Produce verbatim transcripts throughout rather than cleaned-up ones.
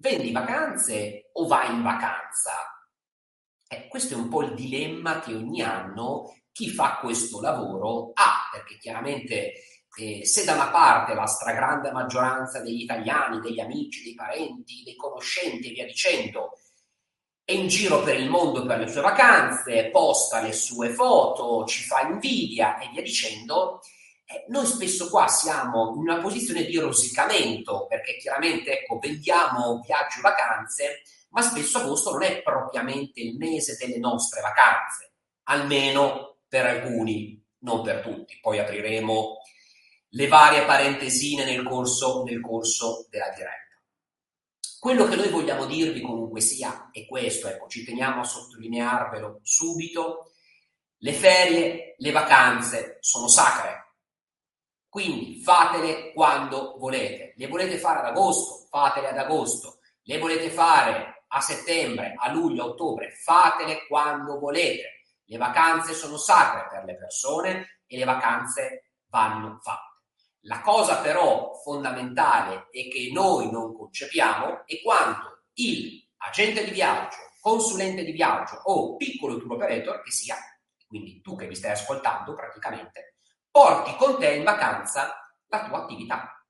vendi vacanze o vai in vacanza? Eh, questo è un po' il dilemma che ogni anno chi fa questo lavoro ha, perché chiaramente eh, se da una parte la stragrande maggioranza degli italiani, degli amici, dei parenti, dei conoscenti e via dicendo è in giro per il mondo per le sue vacanze, posta le sue foto, ci fa invidia e via dicendo, eh, noi spesso qua siamo in una posizione di rosicamento, perché chiaramente ecco vendiamo viaggi e vacanze, ma spesso agosto non è propriamente il mese delle nostre vacanze, almeno per alcuni, non per tutti. Poi apriremo le varie parentesine nel corso, nel corso della diretta. Quello che noi vogliamo dirvi comunque sia, è questo, ecco, ci teniamo a sottolinearvelo subito, le ferie, le vacanze sono sacre, quindi fatele quando volete. Le volete fare ad agosto? Fatele ad agosto. Le volete fare a settembre, a luglio, a ottobre? Fatele quando volete. Le vacanze sono sacre per le persone e le vacanze vanno fatte. La cosa però fondamentale e che noi non concepiamo è quando il agente di viaggio, consulente di viaggio o piccolo tour operator che sia, quindi tu che mi stai ascoltando praticamente, porti con te in vacanza la tua attività.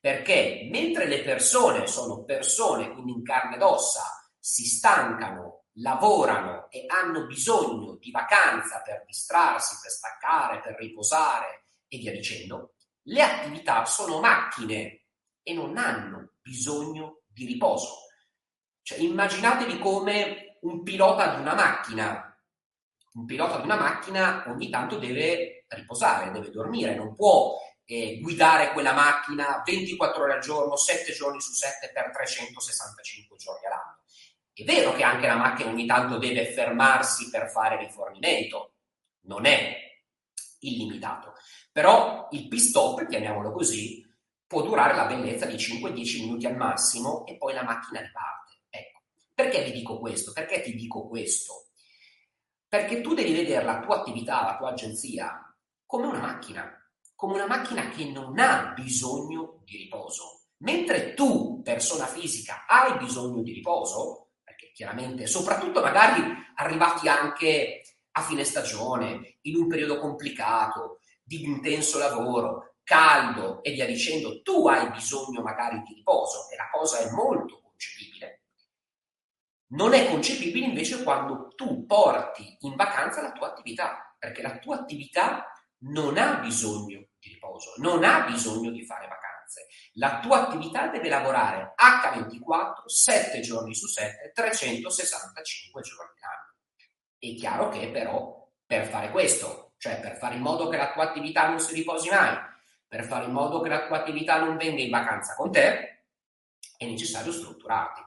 Perché mentre le persone sono persone, quindi in carne ed ossa, si stancano, lavorano e hanno bisogno di vacanza per distrarsi, per staccare, per riposare e via dicendo, le attività sono macchine e non hanno bisogno di riposo. Cioè, immaginatevi come un pilota di una macchina. Un pilota di una macchina ogni tanto deve riposare, deve dormire, non può eh, guidare quella macchina ventiquattro ore al giorno, sette giorni su sette per trecentosessantacinque giorni all'anno. È vero che anche la macchina ogni tanto deve fermarsi per fare rifornimento, non è illimitato. Però il pit stop, chiamiamolo così, può durare la bellezza di cinque dieci minuti al massimo e poi la macchina riparte. Ecco. Perché vi dico questo? Perché ti dico questo? Perché tu devi vedere la tua attività, la tua agenzia, come una macchina, come una macchina che non ha bisogno di riposo. Mentre tu, persona fisica, hai bisogno di riposo, chiaramente, soprattutto magari arrivati anche a fine stagione, in un periodo complicato, di intenso lavoro, caldo e via dicendo, tu hai bisogno magari di riposo e la cosa è molto concepibile. Non è concepibile invece quando tu porti in vacanza la tua attività, perché la tua attività non ha bisogno di riposo, non ha bisogno di fare vacanza. La tua attività deve lavorare acca ventiquattro, sette giorni su sette, trecentosessantacinque giorni all'anno. È chiaro che però per fare questo, cioè per fare in modo che la tua attività non si riposi mai, per fare in modo che la tua attività non venga in vacanza con te, è necessario strutturarti,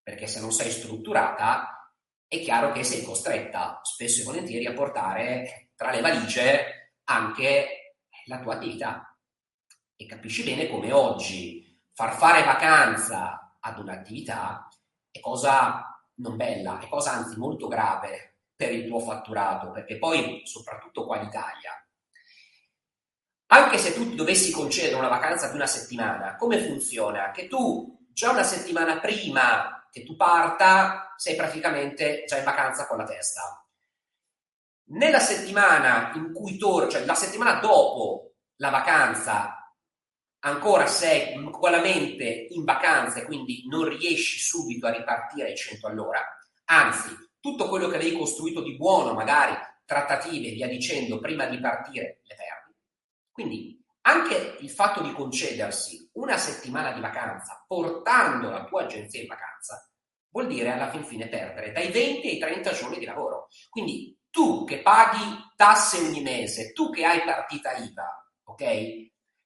perché se non sei strutturata è chiaro che sei costretta spesso e volentieri a portare tra le valigie anche la tua attività. E capisci bene come oggi far fare vacanza ad un'attività è cosa non bella, è cosa anzi molto grave per il tuo fatturato, perché poi, soprattutto qua in Italia, anche se tu ti dovessi concedere una vacanza di una settimana, come funziona? Che tu già una settimana prima che tu parta sei praticamente già in vacanza con la testa. Nella settimana in cui torni, cioè la settimana dopo la vacanza, ancora sei ugualmente in vacanza e quindi non riesci subito a ripartire ai cento all'ora, anzi tutto quello che avevi costruito di buono, magari trattative via dicendo, prima di partire le perdi. Quindi anche il fatto di concedersi una settimana di vacanza portando la tua agenzia in vacanza vuol dire alla fin fine perdere dai venti ai trenta giorni di lavoro. Quindi tu che paghi tasse ogni mese, tu che hai partita I V A, ok?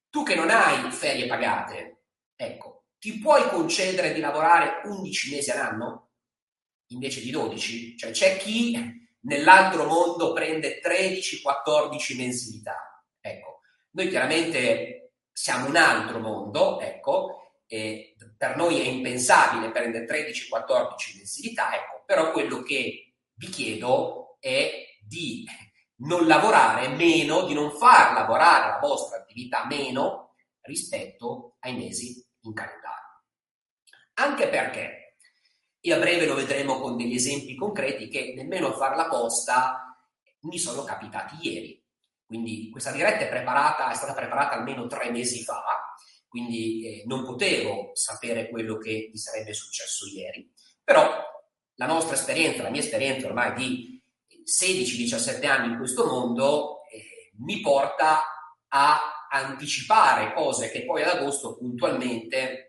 Tu che non hai ferie pagate, ecco, ti puoi concedere di lavorare undici mesi all'anno invece di dodici? Cioè c'è chi nell'altro mondo prende tredici quattordici mensilità. Ecco, noi chiaramente siamo un altro mondo, ecco, e per noi è impensabile prendere tredici quattordici mensilità, ecco, però quello che vi chiedo è di non lavorare meno, di non far lavorare la vostra attività meno rispetto ai mesi in calendario. Anche perché, e a breve lo vedremo con degli esempi concreti, che nemmeno a farla posta mi sono capitati ieri. Quindi questa diretta è preparata, è stata preparata almeno tre mesi fa, quindi eh, non potevo sapere quello che mi sarebbe successo ieri. Però la nostra esperienza, la mia esperienza ormai di sedici diciassette anni in questo mondo eh, mi porta a anticipare cose che poi ad agosto puntualmente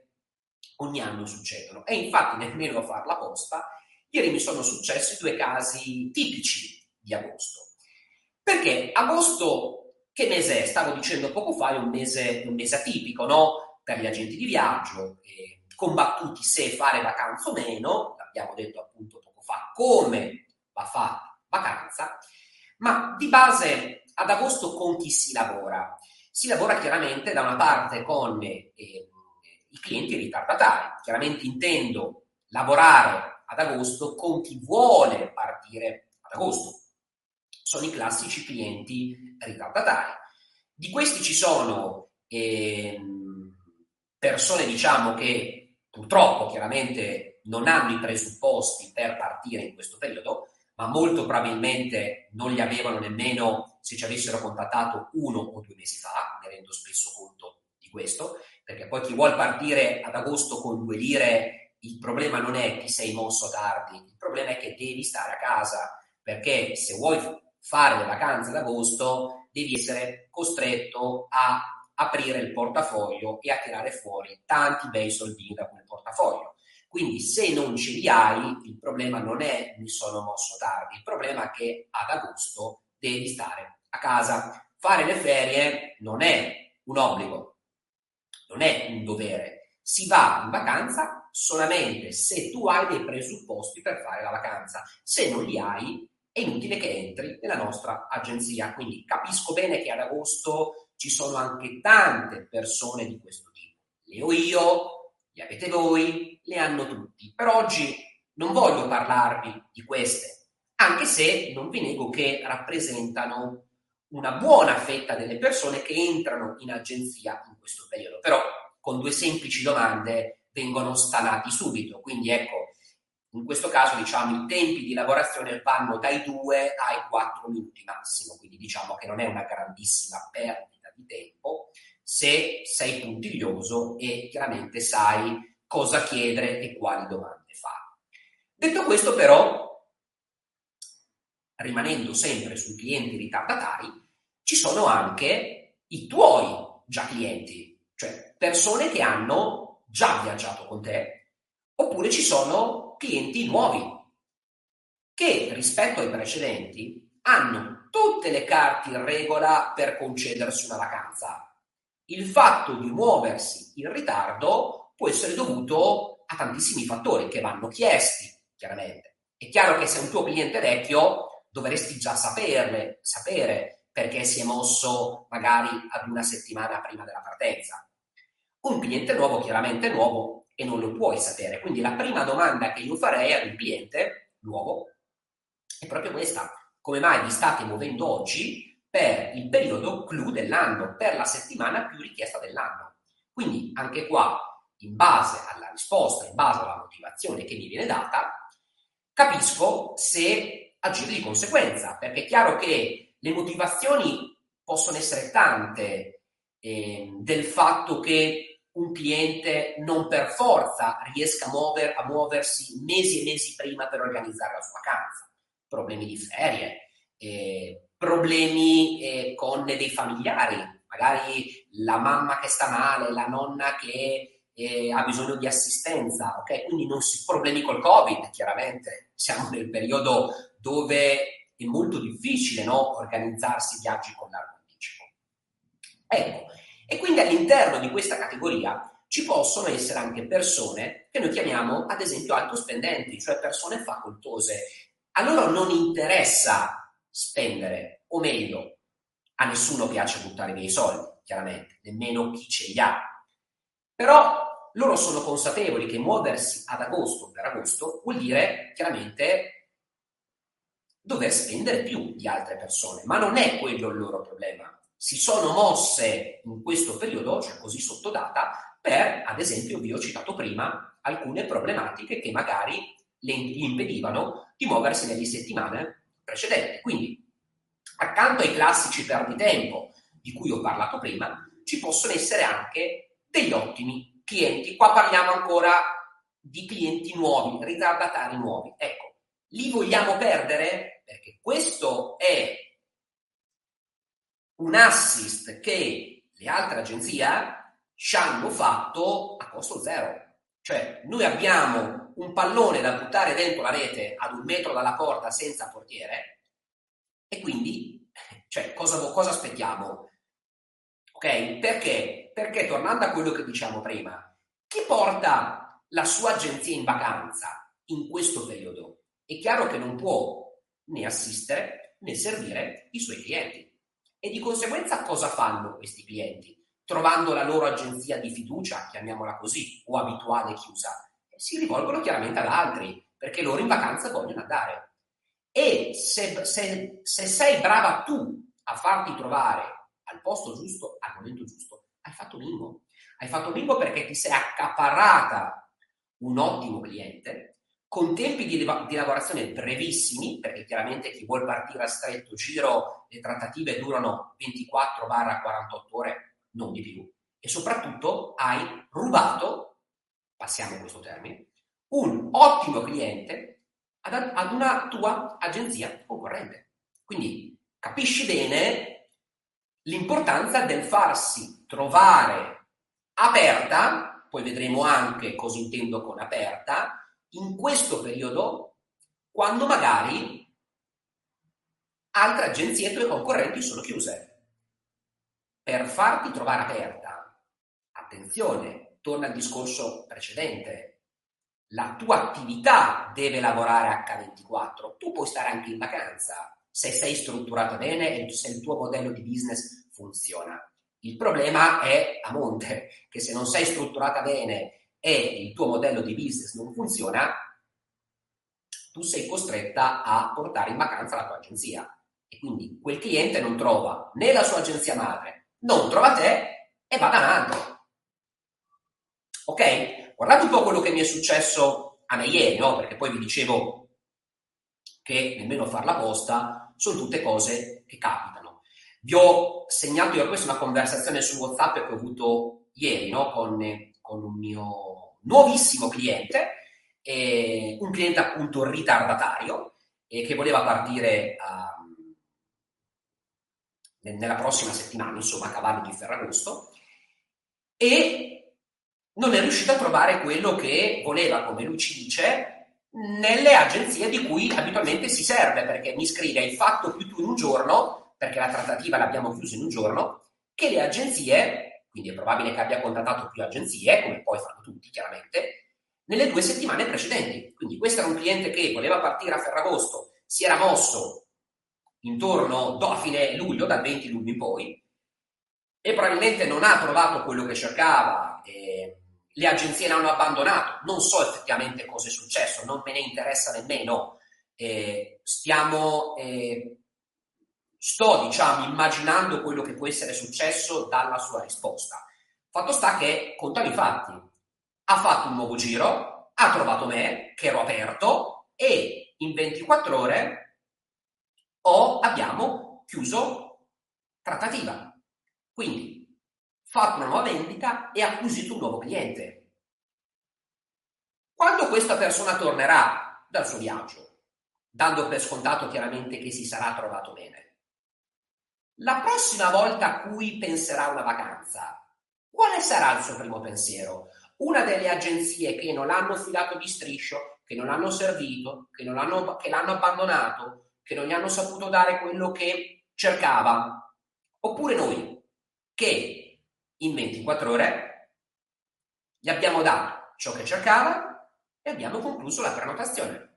ogni anno succedono. E infatti nemmeno a farla posta, ieri mi sono successi due casi tipici di agosto. Perché agosto, che mese è? Stavo dicendo poco fa, è un mese, un mese atipico, no? Per gli agenti di viaggio, eh, combattuti se fare vacanza o meno, l'abbiamo detto appunto poco fa, come va fatta vacanza, ma di base ad agosto con chi si lavora? Si lavora chiaramente da una parte con eh, i clienti ritardatari, chiaramente intendo lavorare ad agosto con chi vuole partire ad agosto. Sono i classici clienti ritardatari. Di questi ci sono eh, persone, diciamo, che purtroppo chiaramente non hanno i presupposti per partire in questo periodo, ma molto probabilmente non li avevano nemmeno se ci avessero contattato uno o due mesi fa, ne rendo spesso conto di questo, perché poi chi vuol partire ad agosto con due lire, il problema non è chi sei mosso tardi, il problema è che devi stare a casa, perché se vuoi fare le vacanze d'agosto devi essere costretto a aprire il portafoglio e a tirare fuori tanti bei soldini da quel portafoglio. Quindi se non ce li hai, il problema non è mi sono mosso tardi, il problema è che ad agosto devi stare a casa. Fare le ferie non è un obbligo, non è un dovere. Si va in vacanza solamente se tu hai dei presupposti per fare la vacanza. Se non li hai, è inutile che entri nella nostra agenzia. Quindi capisco bene che ad agosto ci sono anche tante persone di questo tipo. Le ho io, le avete voi, le hanno tutti. Per oggi non voglio parlarvi di queste, anche se non vi nego che rappresentano una buona fetta delle persone che entrano in agenzia in questo periodo. Però con due semplici domande vengono stanati subito. Quindi ecco, in questo caso, diciamo, i tempi di lavorazione vanno dai due ai quattro minuti massimo, quindi diciamo che non è una grandissima perdita di tempo se sei puntiglioso e chiaramente sai cosa chiedere e quali domande fare. Detto questo, però, rimanendo sempre sui clienti ritardatari, ci sono anche i tuoi già clienti, cioè persone che hanno già viaggiato con te, oppure ci sono clienti nuovi che rispetto ai precedenti hanno tutte le carte in regola per concedersi una vacanza. Il fatto di muoversi in ritardo può essere dovuto a tantissimi fattori che vanno chiesti, chiaramente. È chiaro che se un tuo cliente vecchio dovresti già saperle, sapere perché si è mosso magari ad una settimana prima della partenza. Un cliente nuovo, chiaramente nuovo, e non lo puoi sapere. Quindi la prima domanda che io farei ad un cliente nuovo è proprio questa: come mai vi state muovendo oggi per il periodo clou dell'anno, per la settimana più richiesta dell'anno? Quindi anche qua, in base alla risposta, in base alla motivazione che mi viene data, capisco se agire di conseguenza, perché è chiaro che le motivazioni possono essere tante, eh, del fatto che un cliente non per forza riesca a, muover, a muoversi mesi e mesi prima per organizzare la sua vacanza. Problemi di ferie, eh, problemi eh, con dei familiari, magari la mamma che sta male, la nonna che eh, ha bisogno di assistenza, ok? Quindi non si, problemi col Covid, chiaramente. Siamo nel periodo dove è molto difficile, no, organizzarsi viaggi con largo anticipo. Ecco. E quindi all'interno di questa categoria ci possono essere anche persone che noi chiamiamo ad esempio alto spendenti, cioè persone facoltose. A loro non interessa spendere, o meglio, a nessuno piace buttare via i soldi, chiaramente, nemmeno chi ce li ha. Però loro sono consapevoli che muoversi ad agosto per agosto vuol dire chiaramente dover spendere più di altre persone, ma non è quello il loro problema. Si sono mosse in questo periodo, cioè così sottodata, per, ad esempio, vi ho citato prima, alcune problematiche che magari le impedivano di muoversi nelle settimane precedenti. Quindi, accanto ai classici perditempo di cui ho parlato prima, ci possono essere anche degli ottimi clienti. Qua parliamo ancora di clienti nuovi, ritardatari nuovi. Ecco, li vogliamo perdere? Perché questo è un assist che le altre agenzie ci hanno fatto a costo zero. Cioè, noi abbiamo un pallone da buttare dentro la rete ad un metro dalla porta senza portiere, e quindi cioè, cosa, cosa aspettiamo? Ok? Perché? Perché, tornando a quello che diciamo prima, chi porta la sua agenzia in vacanza in questo periodo è chiaro che non può né assistere né servire i suoi clienti. E di conseguenza cosa fanno questi clienti? Trovando la loro agenzia di fiducia, chiamiamola così, o abituale chiusa, si rivolgono chiaramente ad altri, perché loro in vacanza vogliono andare. E se, se, se sei brava tu a farti trovare al posto giusto, al momento giusto, hai fatto bingo. Hai fatto bingo perché ti sei accaparrata un ottimo cliente, con tempi di, di lavorazione brevissimi, perché chiaramente chi vuol partire a stretto giro, le trattative durano ventiquattro quarantotto ore, non di più, e soprattutto hai rubato, passiamo a questo termine, un ottimo cliente ad, ad una tua agenzia concorrente. Quindi capisci bene l'importanza del farsi trovare aperta, poi vedremo anche cosa intendo con aperta, in questo periodo, quando magari altre agenzie tue concorrenti sono chiuse. Per farti trovare aperta, attenzione, torna al discorso precedente, la tua attività deve lavorare acca ventiquattro, tu puoi stare anche in vacanza se sei strutturata bene e se il tuo modello di business funziona. Il problema è a monte, che se non sei strutturata bene e il tuo modello di business non funziona, tu sei costretta a portare in vacanza la tua agenzia. E quindi quel cliente non trova né la sua agenzia madre, non trova te e va da un altro. Ok? Guardate un po' quello che mi è successo a me ieri, no? Perché poi vi dicevo che nemmeno farla posta, sono tutte cose che capitano. Vi ho segnato io questa una conversazione su WhatsApp che ho avuto ieri, no? Con, con un mio nuovissimo cliente, eh, un cliente appunto ritardatario eh, che voleva partire a nella prossima settimana, insomma a cavallo di Ferragosto, e non è riuscito a trovare quello che voleva, come lui ci dice, nelle agenzie di cui abitualmente si serve, perché mi scrive il fatto più tu in un giorno, perché la trattativa l'abbiamo chiusa in un giorno, che le agenzie, quindi è probabile che abbia contattato più agenzie, come poi fanno tutti chiaramente, nelle due settimane precedenti. Quindi questo era un cliente che voleva partire a Ferragosto, si era mosso intorno a fine luglio, dal venti luglio in poi, e probabilmente non ha trovato quello che cercava, eh, le agenzie l'hanno abbandonato, non so effettivamente cosa è successo, non me ne interessa nemmeno, eh, stiamo eh, sto diciamo immaginando quello che può essere successo dalla sua risposta. Fatto sta che, contano i fatti, ha fatto un nuovo giro, ha trovato me che ero aperto e in ventiquattro ore o abbiamo chiuso trattativa. Quindi fatto una nuova vendita e acquisito un nuovo cliente. Quando questa persona tornerà dal suo viaggio, dando per scontato chiaramente che si sarà trovato bene, la prossima volta a cui penserà una vacanza, quale sarà il suo primo pensiero? Una delle agenzie che non l'hanno filato di striscio, che non l'hanno servito, che, non l'hanno, che l'hanno abbandonato, che non gli hanno saputo dare quello che cercava, oppure noi che in ventiquattro ore gli abbiamo dato ciò che cercava e abbiamo concluso la prenotazione.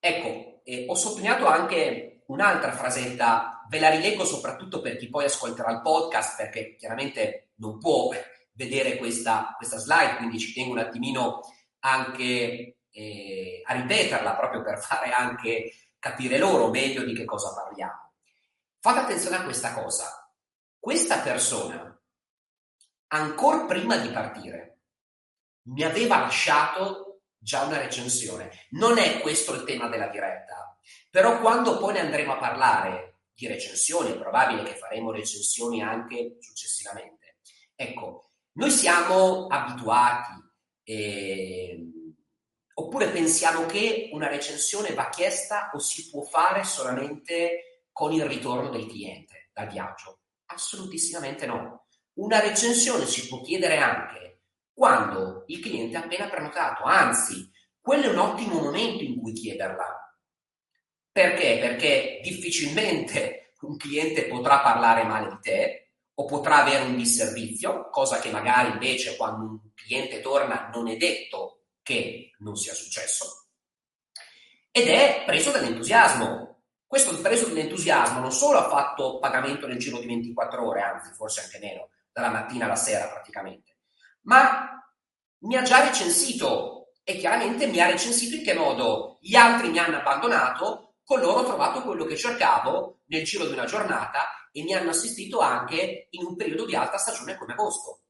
Ecco, eh, ho sottolineato anche un'altra frasetta, ve la rileggo soprattutto per chi poi ascolterà il podcast, perché chiaramente non può vedere questa, questa slide, quindi ci tengo un attimino anche eh, a ripeterla, proprio per fare anche capire loro meglio di che cosa parliamo. Fate attenzione a questa cosa. Questa persona, ancora prima di partire, mi aveva lasciato già una recensione. Non è questo il tema della diretta, però quando poi ne andremo a parlare di recensioni, è probabile che faremo recensioni anche successivamente. Ecco, noi siamo abituati, eh, oppure pensiamo che una recensione va chiesta o si può fare solamente con il ritorno del cliente dal viaggio. Assolutissimamente no. Una recensione si può chiedere anche quando il cliente ha appena prenotato, anzi, quello è un ottimo momento in cui chiederla. Perché? Perché difficilmente un cliente potrà parlare male di te o potrà avere un disservizio, cosa che magari invece quando un cliente torna non è detto che non sia successo, ed è preso dall'entusiasmo. Questo preso dall'entusiasmo non solo ha fatto pagamento nel giro di ventiquattro ore, anzi forse anche meno, dalla mattina alla sera praticamente, ma mi ha già recensito, e chiaramente mi ha recensito in che modo? Gli altri mi hanno abbandonato, con loro ho trovato quello che cercavo nel giro di una giornata e mi hanno assistito anche in un periodo di alta stagione come agosto.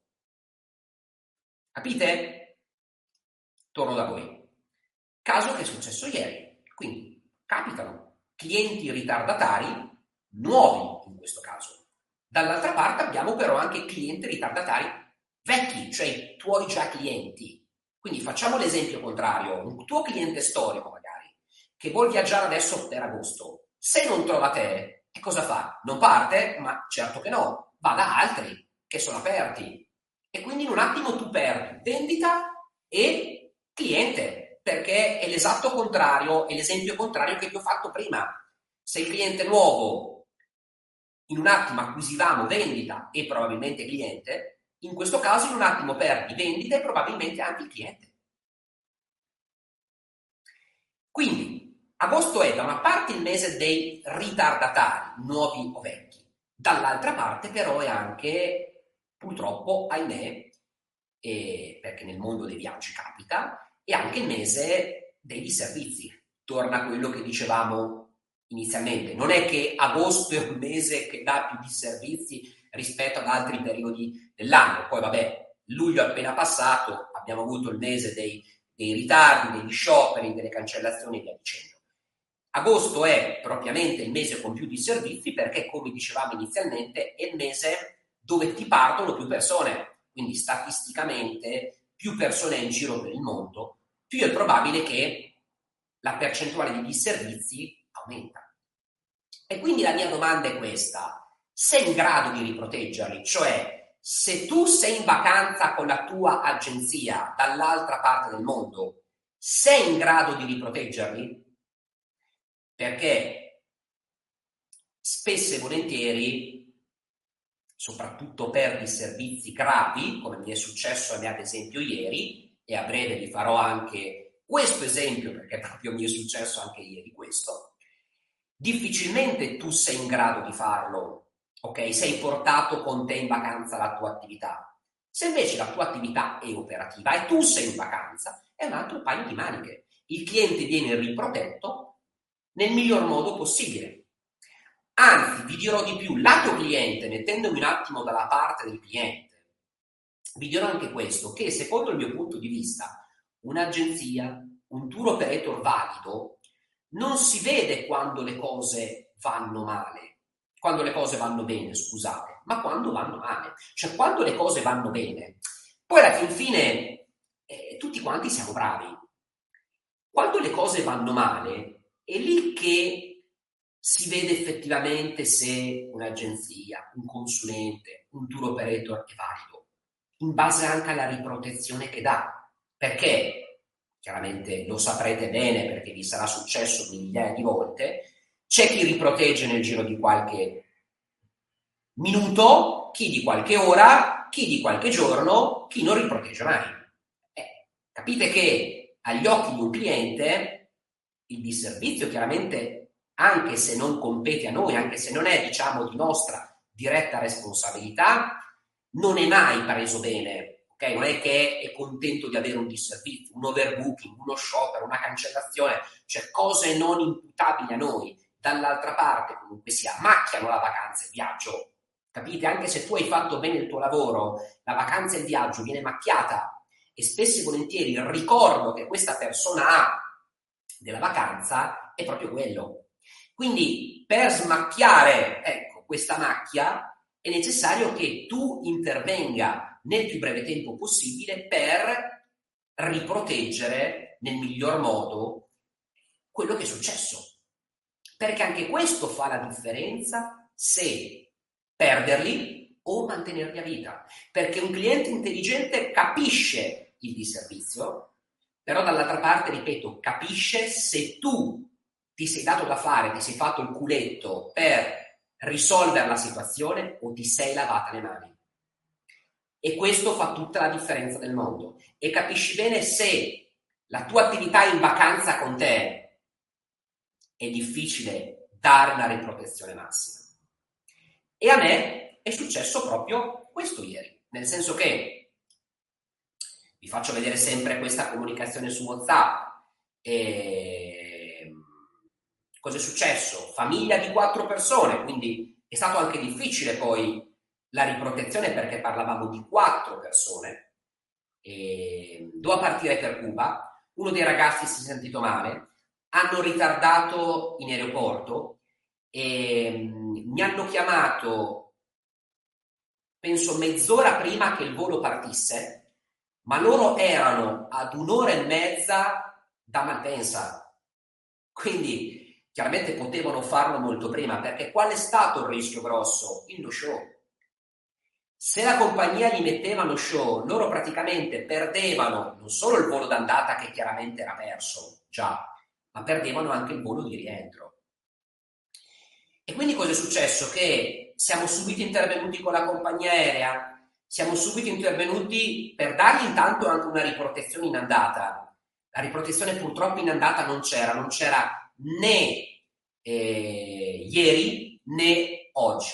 Capite? Torno da voi. Caso che è successo ieri. Quindi capitano clienti ritardatari nuovi in questo caso. Dall'altra parte abbiamo però anche clienti ritardatari vecchi, cioè i tuoi già clienti. Quindi facciamo l'esempio contrario. Un tuo cliente storico magari, che vuol viaggiare adesso per agosto. Se non trova te, che cosa fa? Non parte? Ma certo che no. Va da altri che sono aperti. E quindi in un attimo tu perdi vendita e cliente, perché è l'esatto contrario, è l'esempio contrario che vi ho fatto prima. Se il cliente nuovo, in un attimo acquisivamo vendita e probabilmente cliente, in questo caso in un attimo perdi vendita e probabilmente anche il cliente. Quindi, agosto è da una parte il mese dei ritardatari, nuovi o vecchi, dall'altra parte però è anche, purtroppo, ahimè, E perché nel mondo dei viaggi capita, e anche il mese dei disservizi. Torna a quello che dicevamo inizialmente. Non è che agosto è un mese che dà più disservizi rispetto ad altri periodi dell'anno. Poi vabbè, luglio appena passato abbiamo avuto il mese dei, dei ritardi, degli scioperi, delle cancellazioni e via dicendo. Agosto è propriamente il mese con più disservizi perché, come dicevamo inizialmente, è il mese dove ti partono più persone. Quindi statisticamente più persone in giro per il mondo, più è probabile che la percentuale di disservizi aumenta. E quindi la mia domanda è questa: sei in grado di riproteggerli? Cioè, se tu sei in vacanza con la tua agenzia dall'altra parte del mondo, sei in grado di riproteggerli? Perché spesso e volentieri, soprattutto per disservizi gravi, come mi è successo a me ad esempio ieri, e a breve vi farò anche questo esempio perché proprio mi è successo anche ieri questo, difficilmente tu sei in grado di farlo, ok? Sei portato con te in vacanza la tua attività. Se invece la tua attività è operativa e tu sei in vacanza, è un altro paio di maniche. Il cliente viene riprotetto nel miglior modo possibile. Anzi, vi dirò di più, lato cliente, mettendomi un attimo dalla parte del cliente, vi dirò anche questo, che secondo il mio punto di vista, un'agenzia, un tour operator valido, non si vede quando le cose vanno male, quando le cose vanno bene, scusate, ma quando vanno male. Cioè, quando le cose vanno bene, poi alla fin fine eh, tutti quanti siamo bravi. Quando le cose vanno male, è lì che si vede effettivamente se un'agenzia, un consulente, un tour operator è valido, in base anche alla riprotezione che dà. Perché, chiaramente lo saprete bene perché vi sarà successo migliaia di volte, c'è chi riprotegge nel giro di qualche minuto, chi di qualche ora, chi di qualche giorno, chi non riprotegge mai. Eh, capite che agli occhi di un cliente il disservizio chiaramente, anche se non compete a noi, anche se non è, diciamo, di nostra diretta responsabilità, non è mai preso bene, ok? Non è che è contento di avere un disservizio, un overbooking, uno sciopero, una cancellazione, cioè cose non imputabili a noi. Dall'altra parte, comunque sia, macchiano la vacanza e il viaggio, capite? Anche se tu hai fatto bene il tuo lavoro, la vacanza e il viaggio viene macchiata e spesso e volentieri il ricordo che questa persona ha della vacanza è proprio quello. Quindi per smacchiare, ecco, questa macchia è necessario che tu intervenga nel più breve tempo possibile per riproteggere nel miglior modo quello che è successo. Perché anche questo fa la differenza se perderli o mantenerli a vita. Perché un cliente intelligente capisce il disservizio, però dall'altra parte, ripeto, capisce se tu ti sei dato da fare, ti sei fatto il culetto per risolvere la situazione o ti sei lavata le mani. E questo fa tutta la differenza del mondo. E capisci bene se la tua attività in vacanza con te è difficile dare una riprotezione massima. E a me è successo proprio questo ieri, nel senso che vi faccio vedere sempre questa comunicazione su WhatsApp. E cosa è successo? Famiglia di quattro persone, quindi è stato anche difficile poi la riprotezione perché parlavamo di quattro persone. E dovevo partire per Cuba, uno dei ragazzi si è sentito male, hanno ritardato in aeroporto e mi hanno chiamato, penso mezz'ora prima che il volo partisse, ma loro erano ad un'ora e mezza da Malpensa, quindi chiaramente potevano farlo molto prima, perché qual è stato il rischio grosso? Il no show. Se la compagnia gli metteva no show, loro praticamente perdevano non solo il volo d'andata, che chiaramente era perso già, ma perdevano anche il volo di rientro. E quindi cosa è successo? Che siamo subito intervenuti con la compagnia aerea, siamo subito intervenuti per dargli intanto anche una riprotezione in andata. La riprotezione purtroppo in andata non c'era, non c'era né eh, ieri né oggi.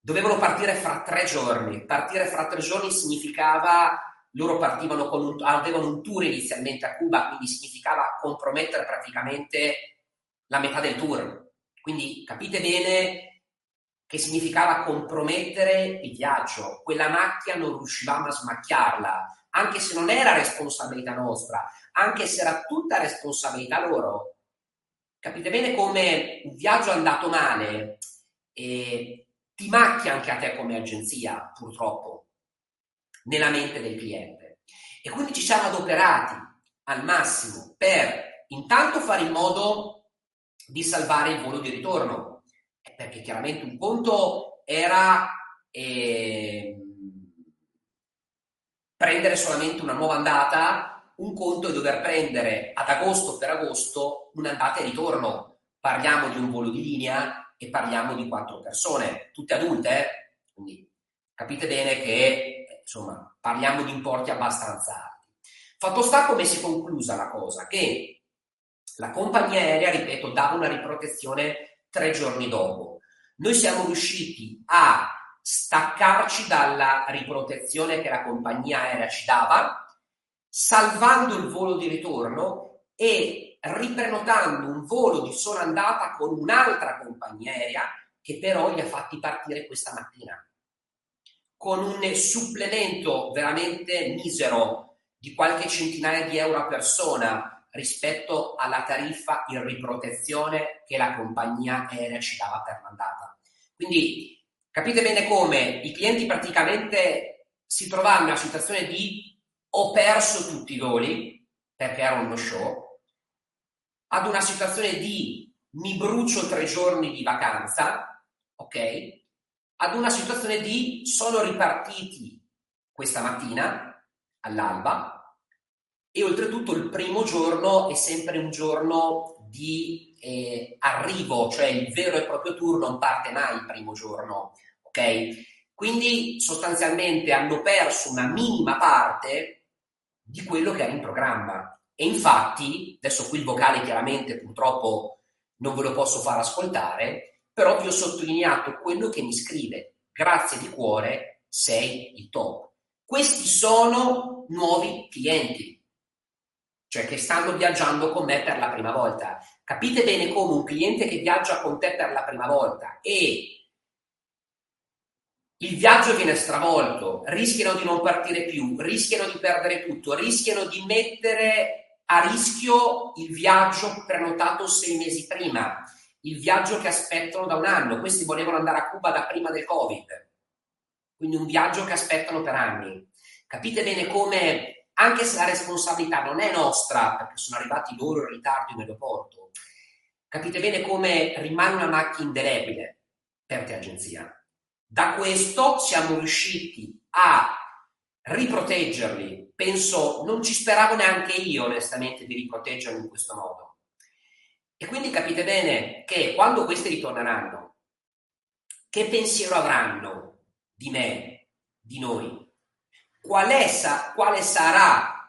Dovevano partire fra tre giorni. Partire fra tre giorni significava, loro partivano con un, avevano un tour inizialmente a Cuba, quindi significava compromettere praticamente la metà del tour. Quindi capite bene che significava compromettere il viaggio. Quella macchia non riuscivamo a smacchiarla, anche se non era responsabilità nostra, anche se era tutta responsabilità loro. Capite bene come un viaggio andato male eh, ti macchia anche a te come agenzia, purtroppo, nella mente del cliente. E quindi ci siamo adoperati al massimo per intanto fare in modo di salvare il volo di ritorno, perché chiaramente un conto era eh, prendere solamente una nuova andata, un conto è dover prendere ad agosto per agosto un'andata e ritorno. Parliamo di un volo di linea e parliamo di quattro persone, tutte adulte, eh? Quindi capite bene che insomma parliamo di importi abbastanza alti. Fatto sta come si è conclusa la cosa, che la compagnia aerea, ripeto, dava una riprotezione tre giorni dopo. Noi siamo riusciti a staccarci dalla riprotezione che la compagnia aerea ci dava, salvando il volo di ritorno e riprenotando un volo di sola andata con un'altra compagnia aerea, che però li ha fatti partire questa mattina con un supplemento veramente misero di qualche centinaia di euro a persona rispetto alla tariffa in riprotezione che la compagnia aerea ci dava per l'andata. Quindi capite bene come i clienti praticamente si trovavano in una situazione di ho perso tutti i voli perché era uno show, ad una situazione di mi brucio tre giorni di vacanza, ok? Ad una situazione di sono ripartiti questa mattina all'alba e oltretutto il primo giorno è sempre un giorno di eh, arrivo, cioè il vero e proprio tour non parte mai il primo giorno, ok? Quindi sostanzialmente hanno perso una minima parte di quello che era in programma. E infatti, adesso qui il vocale chiaramente purtroppo non ve lo posso far ascoltare, però vi ho sottolineato quello che mi scrive: grazie di cuore, sei il top. Questi sono nuovi clienti, cioè che stanno viaggiando con me per la prima volta. Capite bene come un cliente che viaggia con te per la prima volta e il viaggio viene stravolto, rischiano di non partire più, rischiano di perdere tutto, rischiano di mettere a rischio il viaggio prenotato sei mesi prima, il viaggio che aspettano da un anno. Questi volevano andare a Cuba da prima del Covid, quindi un viaggio che aspettano per anni. Capite bene come, anche se la responsabilità non è nostra, perché sono arrivati loro in ritardo in aeroporto, capite bene come rimane una macchina indelebile per te agenzia. Da questo siamo riusciti a riproteggerli. Penso, non ci speravo neanche io onestamente di riproteggerli in questo modo. E quindi capite bene che quando questi ritorneranno, che pensiero avranno di me, di noi? Qual è, sa, quale sarà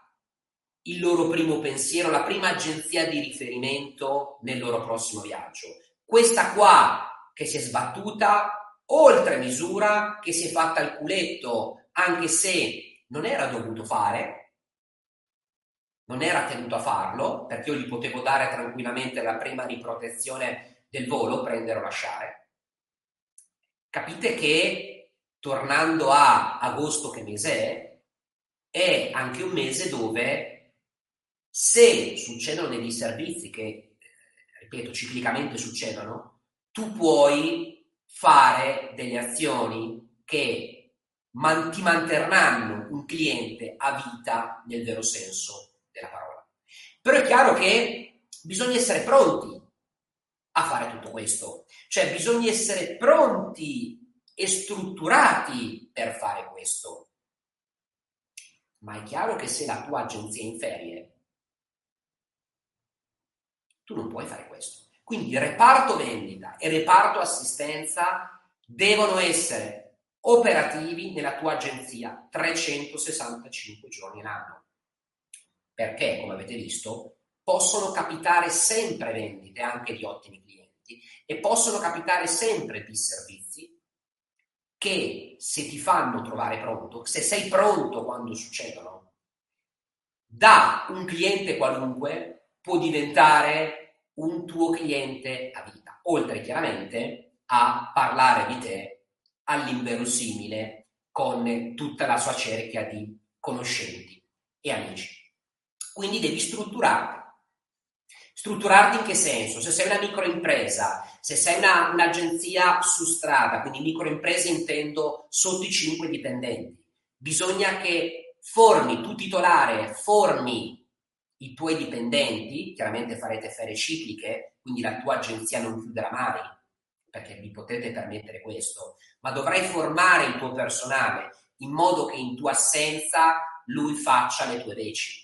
il loro primo pensiero, la prima agenzia di riferimento nel loro prossimo viaggio? Questa qua che si è sbattuta oltre misura, che si è fatta il culetto anche se non era dovuto fare, non era tenuto a farlo, perché io gli potevo dare tranquillamente la prima riprotezione del volo, prendere o lasciare. Capite che, tornando a agosto, che mese è, è anche un mese dove, se succedono dei disservizi che, ripeto, ciclicamente succedono, tu puoi fare delle azioni che man- ti manterranno un cliente a vita nel vero senso della parola. Però è chiaro che bisogna essere pronti a fare tutto questo, cioè bisogna essere pronti e strutturati per fare questo. Ma è chiaro che se la tua agenzia è in ferie, tu non puoi fare questo. Quindi il reparto vendita e il reparto assistenza devono essere operativi nella tua agenzia trecentosessantacinque giorni l'anno. Perché, come avete visto, possono capitare sempre vendite anche di ottimi clienti e possono capitare sempre disservizi che, se ti fanno trovare pronto, se sei pronto quando succedono, da un cliente qualunque può diventare un tuo cliente a vita, oltre chiaramente a parlare di te all'inverosimile con tutta la sua cerchia di conoscenti e amici. Quindi devi strutturarti. Strutturarti in che senso? Se sei una microimpresa, se sei una, un'agenzia su strada, quindi microimpresa intendo sotto i cinque dipendenti, bisogna che formi, tu titolare, formi i tuoi dipendenti, chiaramente farete ferie cicliche, quindi la tua agenzia non chiuderà mai, perché vi potete permettere questo, ma dovrai formare il tuo personale in modo che in tua assenza lui faccia le tue veci.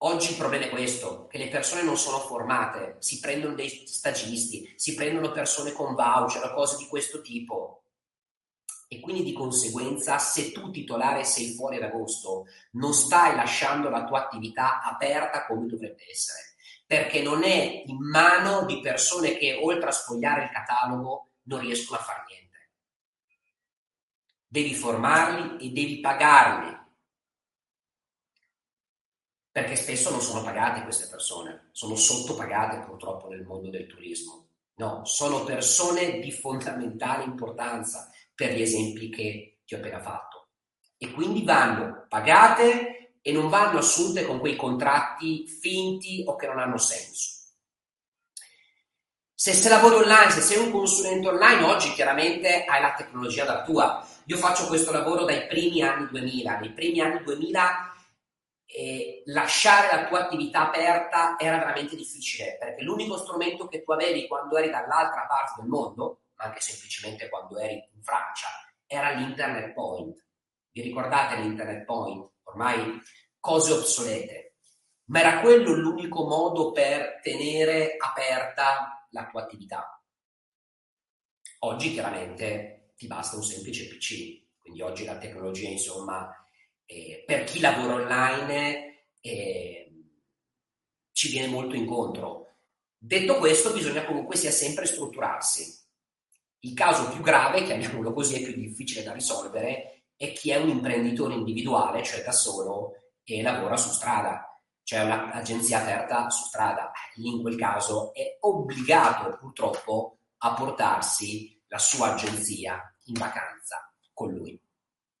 Oggi il problema è questo, che le persone non sono formate, si prendono dei stagisti, si prendono persone con voucher o cose di questo tipo. E quindi di conseguenza, se tu titolare sei fuori ad agosto, non stai lasciando la tua attività aperta come dovrebbe essere, perché non è in mano di persone che, oltre a sfogliare il catalogo, non riescono a fare niente. Devi formarli e devi pagarli, perché spesso non sono pagate queste persone, sono sottopagate purtroppo nel mondo del turismo. No, sono persone di fondamentale importanza per gli esempi che ti ho appena fatto. E quindi vanno pagate e non vanno assunte con quei contratti finti o che non hanno senso. Se sei lavori online, se sei un consulente online, oggi chiaramente hai la tecnologia dalla tua. Io faccio questo lavoro dai primi anni duemila, nei primi anni duemila e lasciare la tua attività aperta era veramente difficile, perché l'unico strumento che tu avevi quando eri dall'altra parte del mondo, ma anche semplicemente quando eri in Francia, era l'internet point. Vi ricordate l'internet point? Ormai cose obsolete, ma era quello l'unico modo per tenere aperta la tua attività. Oggi chiaramente ti basta un semplice P C, quindi oggi la tecnologia, insomma, Eh, per chi lavora online eh, ci viene molto incontro. Detto questo, bisogna comunque sia sempre strutturarsi. Il caso più grave, chiamiamolo così, è più difficile da risolvere, è chi è un imprenditore individuale, cioè da solo, e lavora su strada, cioè un'agenzia aperta su strada. In quel caso è obbligato purtroppo a portarsi la sua agenzia in vacanza con lui.